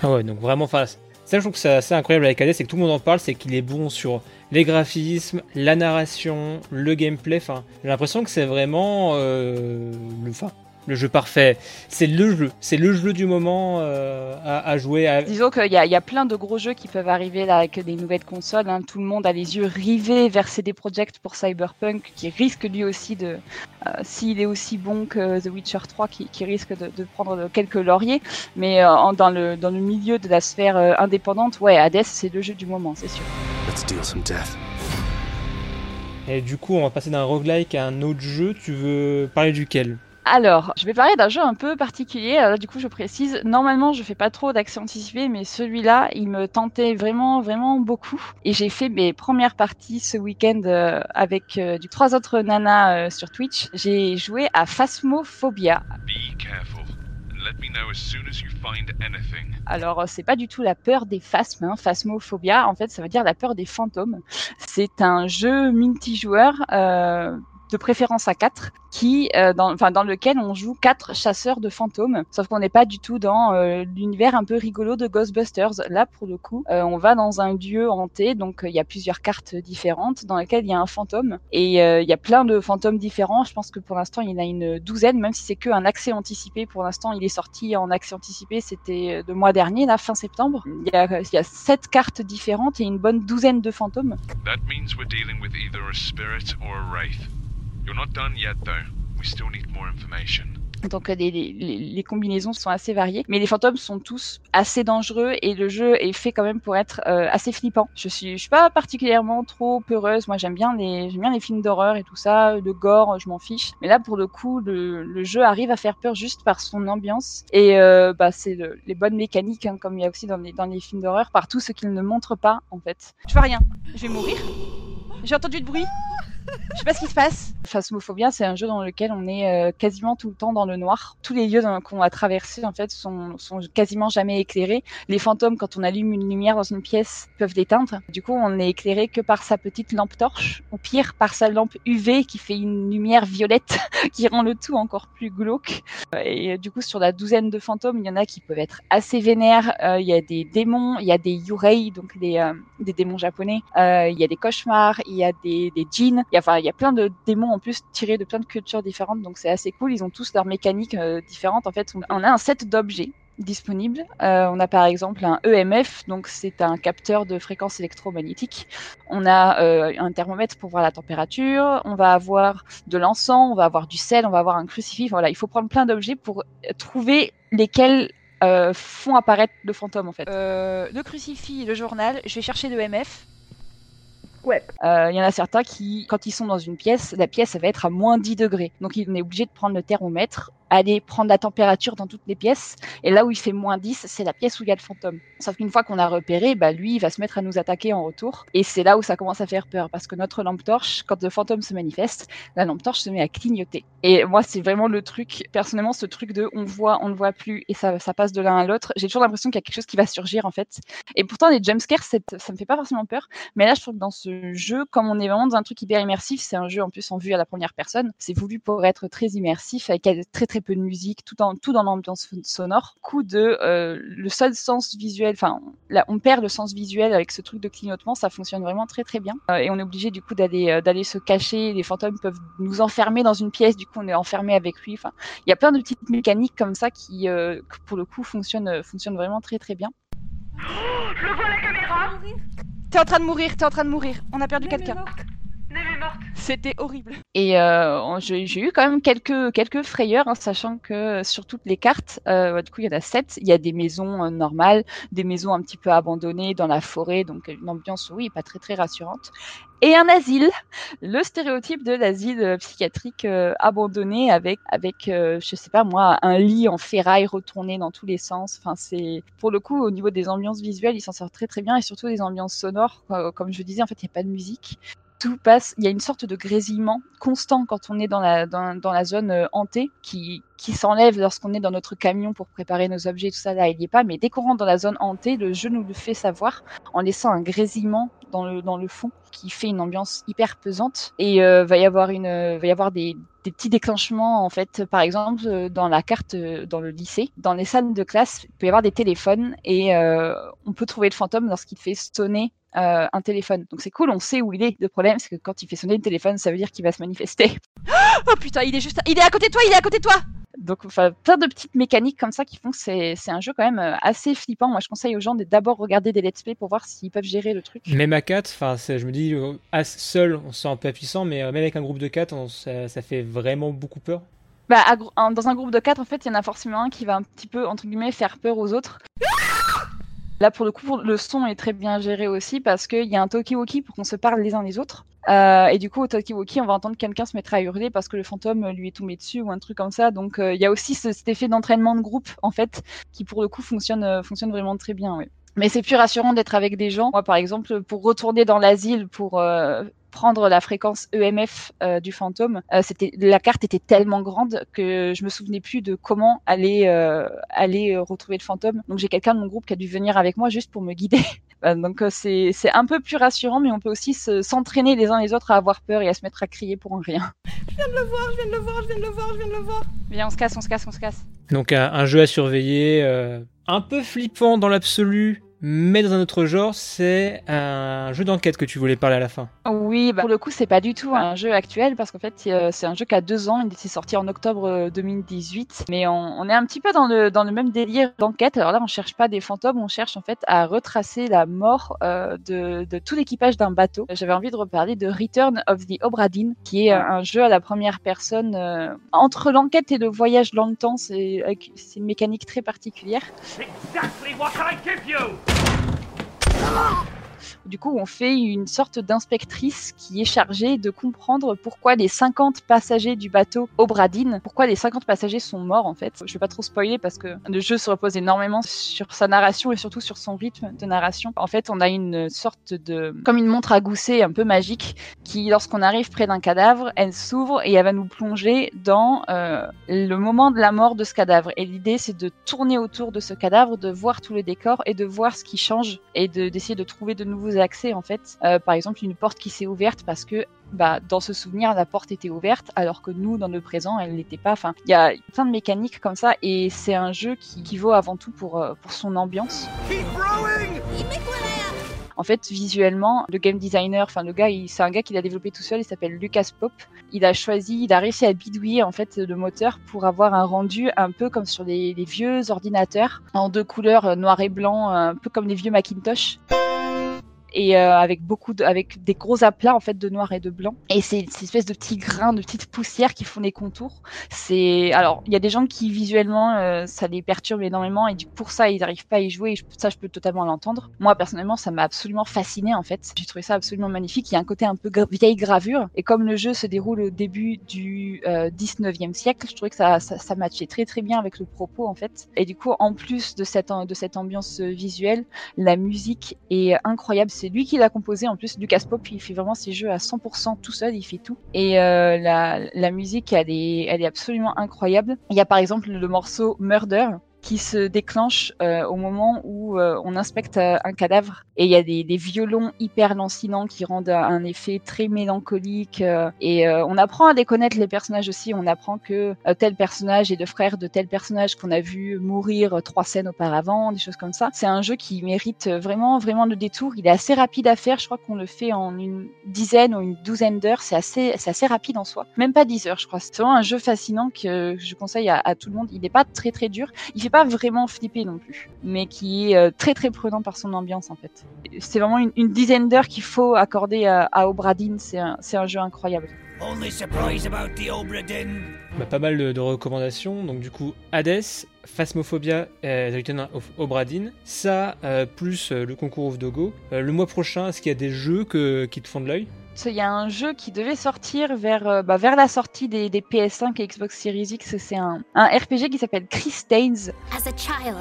Ah ouais, donc vraiment, enfin, ça je trouve que c'est assez incroyable avec Hades, c'est que tout le monde en parle, c'est qu'il est bon sur les graphismes, la narration, le gameplay, enfin, j'ai l'impression que c'est vraiment euh, le, fin, le jeu parfait, c'est le jeu, c'est le jeu du moment euh, à, à jouer. À... Disons qu'il y a, y a plein de gros jeux qui peuvent arriver là avec des nouvelles consoles, hein. Tout le monde a les yeux rivés vers C D Projekt pour Cyberpunk, qui risque lui aussi de... Euh, s'il est aussi bon que The Witcher trois qui, qui risque de, de prendre quelques lauriers, mais euh, en, dans, le, dans le milieu de la sphère euh, indépendante, ouais, Hades c'est le jeu du moment, c'est sûr. Let's deal some death. Et du coup on va passer d'un roguelike à un autre jeu, tu veux parler duquel ? Alors, je vais parler d'un jeu un peu particulier. Alors, du coup, je précise, normalement, je fais pas trop d'accès anticipé, mais celui-là, il me tentait vraiment, vraiment beaucoup. Et j'ai fait mes premières parties ce week-end euh, avec euh, du, trois autres nanas euh, sur Twitch. J'ai joué à Phasmophobia. Be careful. Let me know as soon as you find anything. Alors, c'est pas du tout la peur des phasmes, hein. Phasmophobia, en fait, ça veut dire la peur des fantômes. C'est un jeu multijoueur. Euh, de préférence à quatre, qui, euh, dans, enfin, dans lequel on joue quatre chasseurs de fantômes, sauf qu'on n'est pas du tout dans euh, l'univers un peu rigolo de Ghostbusters. Là, pour le coup, euh, on va dans un lieu hanté, donc il euh, y a plusieurs cartes différentes dans lesquelles il y a un fantôme, et il euh, y a plein de fantômes différents. Je pense que pour l'instant, il y en a une douzaine, même si c'est qu'un accès anticipé. Pour l'instant, il est sorti en accès anticipé, c'était le mois dernier, là, fin septembre. Il y a, y a sept cartes différentes et une bonne douzaine de fantômes. That means we're dealing with either a spirit or a wraith. You're not done yet, though. We still need more information. Donc les, les, les combinaisons sont assez variées, mais les fantômes sont tous assez dangereux et le jeu est fait quand même pour être euh, assez flippant. Je suis, je suis pas particulièrement trop peureuse. Moi, j'aime bien les, j'aime bien les films d'horreur et tout ça, le gore, je m'en fiche. Mais là, pour le coup, le, le jeu arrive à faire peur juste par son ambiance et euh, bah c'est le, les bonnes mécaniques, hein, comme il y a aussi dans les, dans les films d'horreur, par tout ce qu'ils ne montrent pas en fait. Je vois rien. Je vais mourir. J'ai entendu de bruit. Je sais pas ce qui se passe. Phasmophobia, c'est un jeu dans lequel on est euh, quasiment tout le temps dans le noir. Tous les lieux dans, qu'on a traversés en fait sont, sont quasiment jamais éclairés. Les fantômes, quand on allume une lumière dans une pièce, peuvent l'éteindre. Du coup, on n'est éclairé que par sa petite lampe torche, ou pire par sa lampe U V qui fait une lumière violette qui rend le tout encore plus glauque. Et euh, du coup, sur la douzaine de fantômes, il y en a qui peuvent être assez vénères. Il euh, y a des démons, il y a des yurei, donc des, euh, des démons japonais. Il euh, y a des cauchemars, il y a des, des djinns. Il y, a, enfin, il y a plein de démons en plus tirés de plein de cultures différentes, donc c'est assez cool. Ils ont tous leurs mécaniques euh, différentes. En fait, on a un set d'objets disponibles. Euh, on a par exemple un E M F, donc c'est un capteur de fréquence électromagnétique. On a euh, un thermomètre pour voir la température. On va avoir de l'encens, on va avoir du sel, on va avoir un crucifix. Voilà, il faut prendre plein d'objets pour trouver lesquels euh, font apparaître le fantôme en fait. Euh, le crucifix, le journal. Je vais chercher l'E M F. Ouais. Euh, y en a certains qui, quand ils sont dans une pièce, la pièce, ça va être à moins dix degrés. Donc, on est obligé de prendre le thermomètre, aller prendre la température dans toutes les pièces. Et là où il fait moins dix, c'est la pièce où il y a le fantôme. Sauf qu'une fois qu'on l'a repéré, bah, lui, il va se mettre à nous attaquer en retour. Et c'est là où ça commence à faire peur. Parce que notre lampe torche, quand le fantôme se manifeste, la lampe torche se met à clignoter. Et moi, c'est vraiment le truc, personnellement, ce truc de on voit, on ne voit plus, et ça, ça passe de l'un à l'autre. J'ai toujours l'impression qu'il y a quelque chose qui va surgir, en fait. Et pourtant, les jumpscares, ça me fait pas forcément peur. Mais là, je trouve que dans ce ce jeu, comme on est vraiment dans un truc hyper immersif, c'est un jeu en plus en vue à la première personne, c'est voulu pour être très immersif, avec très très peu de musique, tout, en, tout dans l'ambiance sonore. Coup de euh, le seul sens visuel, enfin on perd le sens visuel avec ce truc de clignotement, ça fonctionne vraiment très très bien. Euh, et on est obligé du coup d'aller euh, d'aller se cacher, les fantômes peuvent nous enfermer dans une pièce, du coup on est enfermé avec lui. Enfin, il y a plein de petites mécaniques comme ça qui, euh, pour le coup, fonctionnent, euh, fonctionnent vraiment très très bien. Oh, je vois la caméra. T'es en train de mourir, t'es en train de mourir. On a perdu quelqu'un. C'était horrible. Et euh, j'ai, j'ai eu quand même quelques, quelques frayeurs, hein, sachant que sur toutes les cartes, euh, du coup, il y en a sept. Il y a des maisons euh, normales, des maisons un petit peu abandonnées dans la forêt, donc une ambiance, oui, pas très, très rassurante. Et un asile, le stéréotype de l'asile psychiatrique euh, abandonné avec, avec euh, je sais pas moi, un lit en ferraille retourné dans tous les sens. Enfin, c'est, pour le coup, au niveau des ambiances visuelles, il s'en sort très, très bien, et surtout des ambiances sonores. Euh, comme je disais, en fait, il n'y a pas de musique. Tout passe, il y a une sorte de grésillement constant quand on est dans la, dans, dans la zone euh, hantée qui, qui s'enlève lorsqu'on est dans notre camion pour préparer nos objets, tout ça, là il n'y est pas, mais dès qu'on rentre dans la zone hantée, le jeu nous le fait savoir en laissant un grésillement dans le, dans le fond qui fait une ambiance hyper pesante, et euh, va y avoir, une, euh, va y avoir des, des petits déclenchements en fait. Par exemple euh, dans la carte, euh, dans le lycée, dans les salles de classe, il peut y avoir des téléphones et euh, on peut trouver le fantôme lorsqu'il fait sonner Euh, un téléphone. Donc c'est cool, on sait où il est. Le problème, c'est que quand il fait sonner le téléphone, ça veut dire qu'il va se manifester. Oh putain, il est juste... Il est à côté de toi, il est à côté de toi. Donc enfin, plein de petites mécaniques comme ça qui font que c'est, c'est un jeu quand même assez flippant. Moi, je conseille aux gens de d'abord regarder des let's play pour voir s'ils peuvent gérer le truc. Même à quatre, je me dis, seul, on se sent un peu puissant, mais même avec un groupe de quatre, on, ça, ça fait vraiment beaucoup peur. Bah, à, en, dans un groupe de quatre, en fait, il y en a forcément un qui va un petit peu, entre guillemets, faire peur aux autres. Là, pour le coup, le son est très bien géré aussi parce qu'il y a un talkie-walkie pour qu'on se parle les uns les autres. Euh, et du coup, au talkie-walkie, on va entendre quelqu'un se mettre à hurler parce que le fantôme lui est tombé dessus ou un truc comme ça. Donc, il euh, y a aussi ce, cet effet d'entraînement de groupe, en fait, qui pour le coup fonctionne, euh, fonctionne vraiment très bien. Oui. Mais c'est plus rassurant d'être avec des gens. Moi, par exemple, pour retourner dans l'asile, pour... Euh, prendre la fréquence E M F euh, du fantôme, euh, c'était, la carte était tellement grande que je me souvenais plus de comment aller, euh, aller retrouver le fantôme. Donc j'ai quelqu'un de mon groupe qui a dû venir avec moi juste pour me guider. Donc euh, c'est, c'est un peu plus rassurant, mais on peut aussi se, s'entraîner les uns les autres à avoir peur et à se mettre à crier pour un rien. Je viens de le voir, je viens de le voir, je viens de le voir, je viens de le voir. Viens, on se casse, on se casse, on se casse. Donc un, un jeu à surveiller, euh, un peu flippant dans l'absolu. Mais dans un autre genre, c'est un jeu d'enquête que tu voulais parler à la fin. Oui, bah, pour le coup, c'est pas du tout un jeu actuel parce qu'en fait, c'est un jeu qui a deux ans. Il était sorti en octobre deux mille dix-huit. Mais on, on est un petit peu dans le, dans le même délire d'enquête. Alors là, on cherche pas des fantômes, on cherche en fait à retracer la mort euh, de, de tout l'équipage d'un bateau. J'avais envie de reparler de Return of the Obra Dinn, qui est un jeu à la première personne. Euh, entre l'enquête et le voyage dans le temps, c'est, c'est une mécanique très particulière. Exactly what I give you. Du coup, on fait une sorte d'inspectrice qui est chargée de comprendre pourquoi les cinquante passagers du bateau Obra Dinn, pourquoi les cinquante passagers sont morts en fait. Je vais pas trop spoiler parce que le jeu se repose énormément sur sa narration et surtout sur son rythme de narration. En fait, on a une sorte de... comme une montre à gousset un peu magique qui, lorsqu'on arrive près d'un cadavre, elle s'ouvre et elle va nous plonger dans euh, le moment de la mort de ce cadavre. Et l'idée, c'est de tourner autour de ce cadavre, de voir tout le décor et de voir ce qui change et de, d'essayer de trouver de nouveaux accès en fait, euh, par exemple une porte qui s'est ouverte parce que bah, dans ce souvenir la porte était ouverte alors que nous dans le présent elle l'était pas. Enfin, il y a plein de mécaniques comme ça et c'est un jeu qui, qui vaut avant tout pour, euh, pour son ambiance. Keep growing. En fait, visuellement, le game designer, enfin le gars, il, c'est un gars qui l'a développé tout seul, il s'appelle Lucas Pope. Il a choisi, il a réussi à bidouiller en fait le moteur pour avoir un rendu un peu comme sur les, les vieux ordinateurs en deux couleurs euh, noir et blanc, un peu comme les vieux Macintosh. Et euh, avec beaucoup de, avec des gros aplats en fait de noir et de blanc et c'est ces espèces de petits grains, de petites poussières qui font les contours. C'est alors il y a des gens qui visuellement euh, ça les perturbe énormément et pour ça ils n'arrivent pas à y jouer et je, ça je peux totalement l'entendre. Moi personnellement ça m'a absolument fascinée en fait, j'ai trouvé ça absolument magnifique. Il y a un côté un peu gra- vieille gravure et comme le jeu se déroule au début du euh, dix-neuvième siècle, je trouvais que ça, ça ça matchait très très bien avec le propos en fait. Et du coup en plus de cette de cette ambiance visuelle, la musique est incroyable. C'est C'est lui qui l'a composé en plus, Lucas Pope, il fait vraiment ses jeux à cent pour cent tout seul, il fait tout. Et euh, la, la musique, elle est, elle est absolument incroyable. Il y a par exemple le morceau Murder, qui se déclenche euh, au moment où euh, on inspecte euh, un cadavre. Et il y a des, des violons hyper lancinants qui rendent un effet très mélancolique. Euh, et euh, on apprend à déconnaître les personnages aussi. On apprend que euh, tel personnage est le frère de tel personnage qu'on a vu mourir trois scènes auparavant, des choses comme ça. C'est un jeu qui mérite vraiment, vraiment le détour. Il est assez rapide à faire. Je crois qu'on le fait en une dizaine ou une douzaine d'heures. C'est assez, c'est assez rapide en soi. Même pas dix heures, je crois. C'est vraiment un jeu fascinant que je conseille à, à tout le monde. Il n'est pas très, très dur. Il fait pas vraiment flippé non plus, mais qui est euh, très très prenant par son ambiance en fait. C'est vraiment une, une dizaine d'heures qu'il faut accorder à, à Obradin, c'est un, c'est un jeu incroyable. Only surprise about the Obradin. Bah, pas mal de, de recommandations, donc du coup Hades, Phasmophobia, euh, The Return of Obradin, ça euh, plus euh, le concours of Dogo. Euh, le mois prochain, est-ce qu'il y a des jeux que, qui te font de l'œil? Il y a un jeu qui devait sortir vers, bah, vers la sortie des, des P S cinq et Xbox Series X. C'est un, un R P G qui s'appelle Christains. As a child,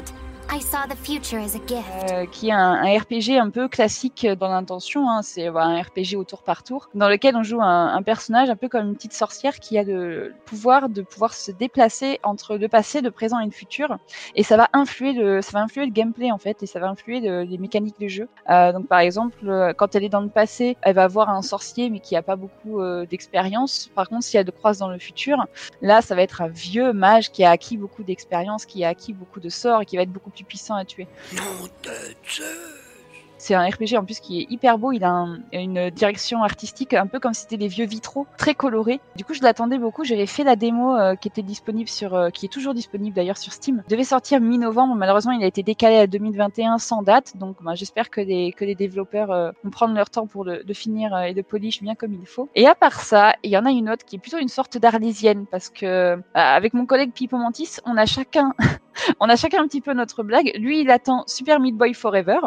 I saw the future as a gift. Euh, qui est un, un R P G un peu classique dans l'intention. Hein. C'est bah, un R P G au tour par tour, dans lequel on joue un, un personnage un peu comme une petite sorcière qui a le, le pouvoir de pouvoir se déplacer entre le passé, le présent et le futur. Et ça va influer le, ça va influer le gameplay en fait, et ça va influer le, les mécaniques de jeu. Euh, donc par exemple, quand elle est dans le passé, elle va avoir un sorcier mais qui a pas beaucoup euh, d'expérience. Par contre, si elle le croise dans le futur, là, ça va être un vieux mage qui a acquis beaucoup d'expérience, qui a acquis beaucoup de sorts et qui va être beaucoup plus puissant à tuer. Nom de Dieu! C'est un R P G en plus qui est hyper beau, il a un, une direction artistique un peu comme si c'était des vieux vitraux, très colorés. Du coup, je l'attendais beaucoup, j'avais fait la démo euh, qui était disponible sur, euh, qui est toujours disponible d'ailleurs sur Steam. Il devait sortir mi-novembre, malheureusement il a été décalé à deux mille vingt et un sans date, donc bah, j'espère que les, que les développeurs euh, vont prendre leur temps pour le, de finir euh, et de polish bien comme il faut. Et à part ça, il y en a une autre qui est plutôt une sorte d'arlésienne, parce que euh, avec mon collègue Pipo Mantis, on a chacun, on a chacun un petit peu notre blague. Lui, il attend Super Meat Boy Forever.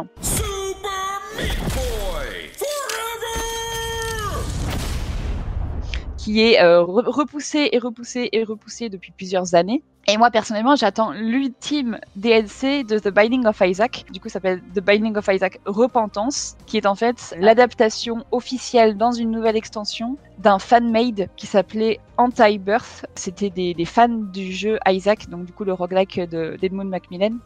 Qui est euh, repoussé et repoussé et repoussé depuis plusieurs années. Et moi, personnellement, j'attends l'ultime D L C de The Binding of Isaac. Du coup, ça s'appelle The Binding of Isaac Repentance, qui est en fait l'adaptation officielle dans une nouvelle extension d'un fan-made qui s'appelait Anti-Birth. C'était des, des fans du jeu Isaac, donc du coup le roguelike de, d'Edmund Macmillan.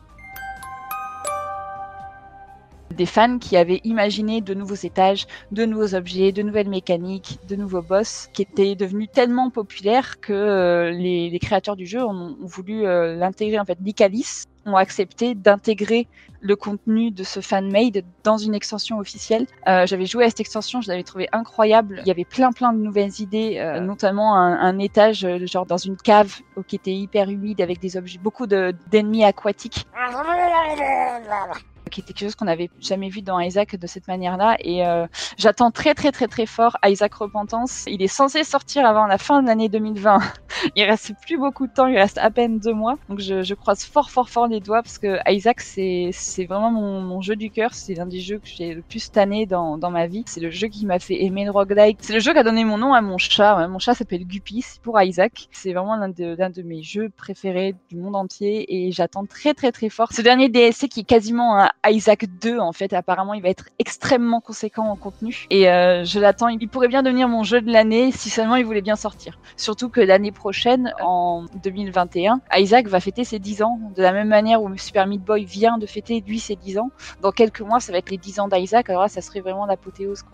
Des fans qui avaient imaginé de nouveaux étages, de nouveaux objets, de nouvelles mécaniques, de nouveaux boss, qui étaient devenus tellement populaires que euh, les, les créateurs du jeu ont, ont voulu euh, l'intégrer, en fait, l'Icalis ont accepté d'intégrer le contenu de ce fan-made dans une extension officielle. Euh, j'avais joué à cette extension, je l'avais trouvée incroyable. Il y avait plein plein de nouvelles idées, euh, notamment un, un étage euh, genre dans une cave qui était hyper humide avec des objets, beaucoup de, d'ennemis aquatiques. Qui était quelque chose qu'on n'avait jamais vu dans Isaac de cette manière-là. Et euh, j'attends très très très très fort Isaac Repentance. Il est censé sortir avant la fin de l'année deux mille vingt. Il reste plus beaucoup de temps, il reste à peine deux mois. Donc je, je croise fort fort fort les doigts parce que Isaac, c'est, c'est vraiment mon, mon jeu du cœur. C'est l'un des jeux que j'ai le plus tanné dans, dans ma vie. C'est le jeu qui m'a fait aimer le roguelike. C'est le jeu qui a donné mon nom à mon chat. Mon chat s'appelle Guppy, c'est pour Isaac. C'est vraiment l'un de, l'un de mes jeux préférés du monde entier et j'attends très très très fort ce dernier D L C qui est quasiment un Isaac deux en fait. Apparemment il va être extrêmement conséquent en contenu et euh, je l'attends, il pourrait bien devenir mon jeu de l'année si seulement il voulait bien sortir, surtout que l'année prochaine en deux mille vingt et un Isaac va fêter ses dix ans de la même manière où Super Meat Boy vient de fêter lui ses dix ans. Dans quelques mois ça va être les dix ans d'Isaac, alors là ça serait vraiment l'apothéose quoi.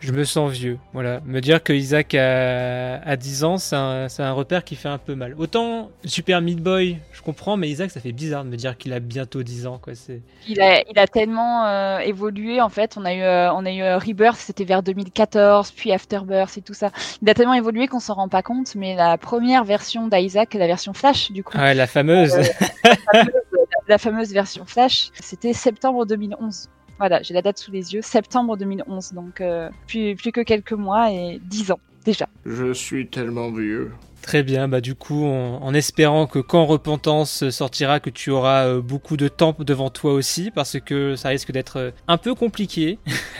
Je me sens vieux, voilà. Me dire que Isaac a, a dix ans, c'est un, c'est un repère qui fait un peu mal. Autant Super Meat Boy, je comprends, mais Isaac, ça fait bizarre de me dire qu'il a bientôt dix ans, quoi. C'est... Il a, il a tellement euh, évolué, en fait. On a eu, euh, on a eu Rebirth, c'était vers deux mille quatorze, puis Afterbirth et tout ça. Il a tellement évolué qu'on s'en rend pas compte, mais la première version d'Isaac, la version Flash, du coup. Ouais, la fameuse. Euh, la, fameuse la fameuse version Flash, c'était septembre deux mille onze. Voilà, j'ai la date sous les yeux, septembre deux mille onze, donc euh, plus, plus que quelques mois et dix ans déjà. Je suis tellement vieux. Très bien, bah du coup, on, en espérant que quand Repentance sortira, que tu auras euh, beaucoup de temps devant toi aussi, parce que ça risque d'être euh, un peu compliqué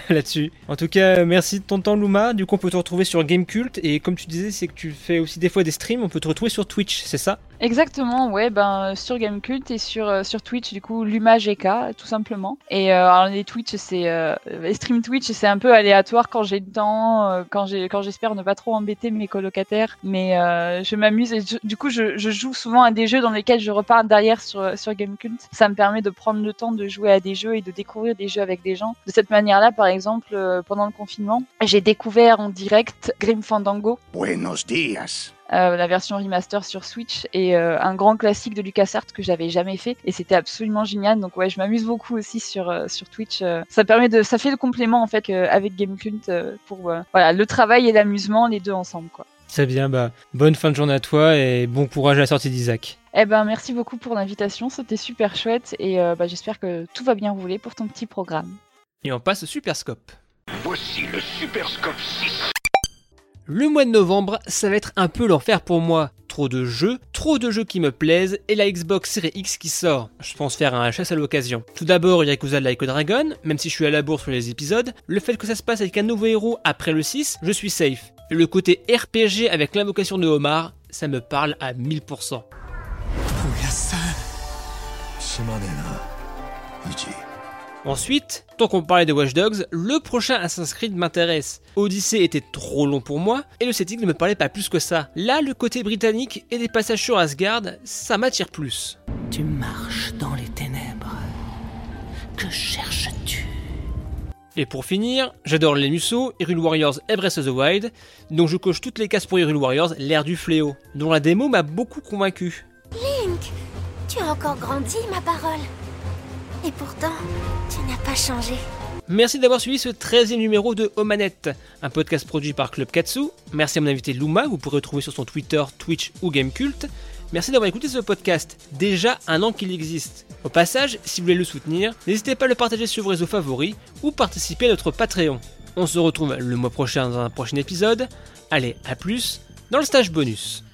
là-dessus. En tout cas, merci de ton temps, Luma. Du coup, on peut te retrouver sur Game Cult, et comme tu disais, c'est que tu fais aussi des fois des streams, on peut te retrouver sur Twitch, c'est ça ? Exactement, ouais, ben sur Game Cult et sur euh, sur Twitch du coup Luma G K tout simplement. Et euh, alors les Twitch c'est euh, les stream Twitch c'est un peu aléatoire quand j'ai le temps, euh, quand j'ai quand j'espère ne pas trop embêter mes colocataires, mais euh, je m'amuse et je, du coup je je joue souvent à des jeux dans lesquels je repars derrière sur sur Game Cult. Ça me permet de prendre le temps de jouer à des jeux et de découvrir des jeux avec des gens. De cette manière-là, par exemple, euh, pendant le confinement, j'ai découvert en direct Grim Fandango. Buenos días. Euh, la version remaster sur Switch et euh, un grand classique de LucasArts que j'avais jamais fait et c'était absolument génial, donc ouais je m'amuse beaucoup aussi sur euh, sur Twitch, euh, ça permet de ça fait le complément en fait euh, avec Game Cult euh, pour euh, voilà le travail et l'amusement les deux ensemble quoi. C'est bien, bah bonne fin de journée à toi et bon courage à la sortie d'Isaac. Eh ben merci beaucoup pour l'invitation, c'était super chouette et euh, bah j'espère que tout va bien rouler pour ton petit programme. Et on passe au Superscope. Voici le Superscope six. Le mois de novembre, ça va être un peu l'enfer pour moi. Trop de jeux, trop de jeux qui me plaisent, et la Xbox Series X qui sort. Je pense faire un chasse à l'occasion. Tout d'abord, Yakuza Like a Dragon, même si je suis à la bourre sur les épisodes, le fait que ça se passe avec un nouveau héros après le six, je suis safe. Le côté R P G avec l'invocation de Homard, ça me parle à mille pour cent. Ensuite, tant qu'on parlait de Watch Dogs, le prochain Assassin's Creed m'intéresse. Odyssey était trop long pour moi, et le setting ne me parlait pas plus que ça. Là, le côté britannique et des passages sur Asgard, ça m'attire plus. Tu marches dans les ténèbres. Que cherches-tu ? Et pour finir, j'adore les Musso, Hyrule Warriors et Breath of the Wild, donc je coche toutes les cases pour Hyrule Warriors, l'ère du fléau, dont la démo m'a beaucoup convaincu. Link, tu as encore grandi, ma parole. Et pourtant, tu n'as pas changé. Merci d'avoir suivi ce treizième numéro de Omanette, un podcast produit par Club Katsu. Merci à mon invité Luma, vous pourrez retrouver sur son Twitter, Twitch ou Gamecult. Merci d'avoir écouté ce podcast, déjà un an qu'il existe. Au passage, si vous voulez le soutenir, n'hésitez pas à le partager sur vos réseaux favoris ou participer à notre Patreon. On se retrouve le mois prochain dans un prochain épisode. Allez, à plus dans le stage bonus.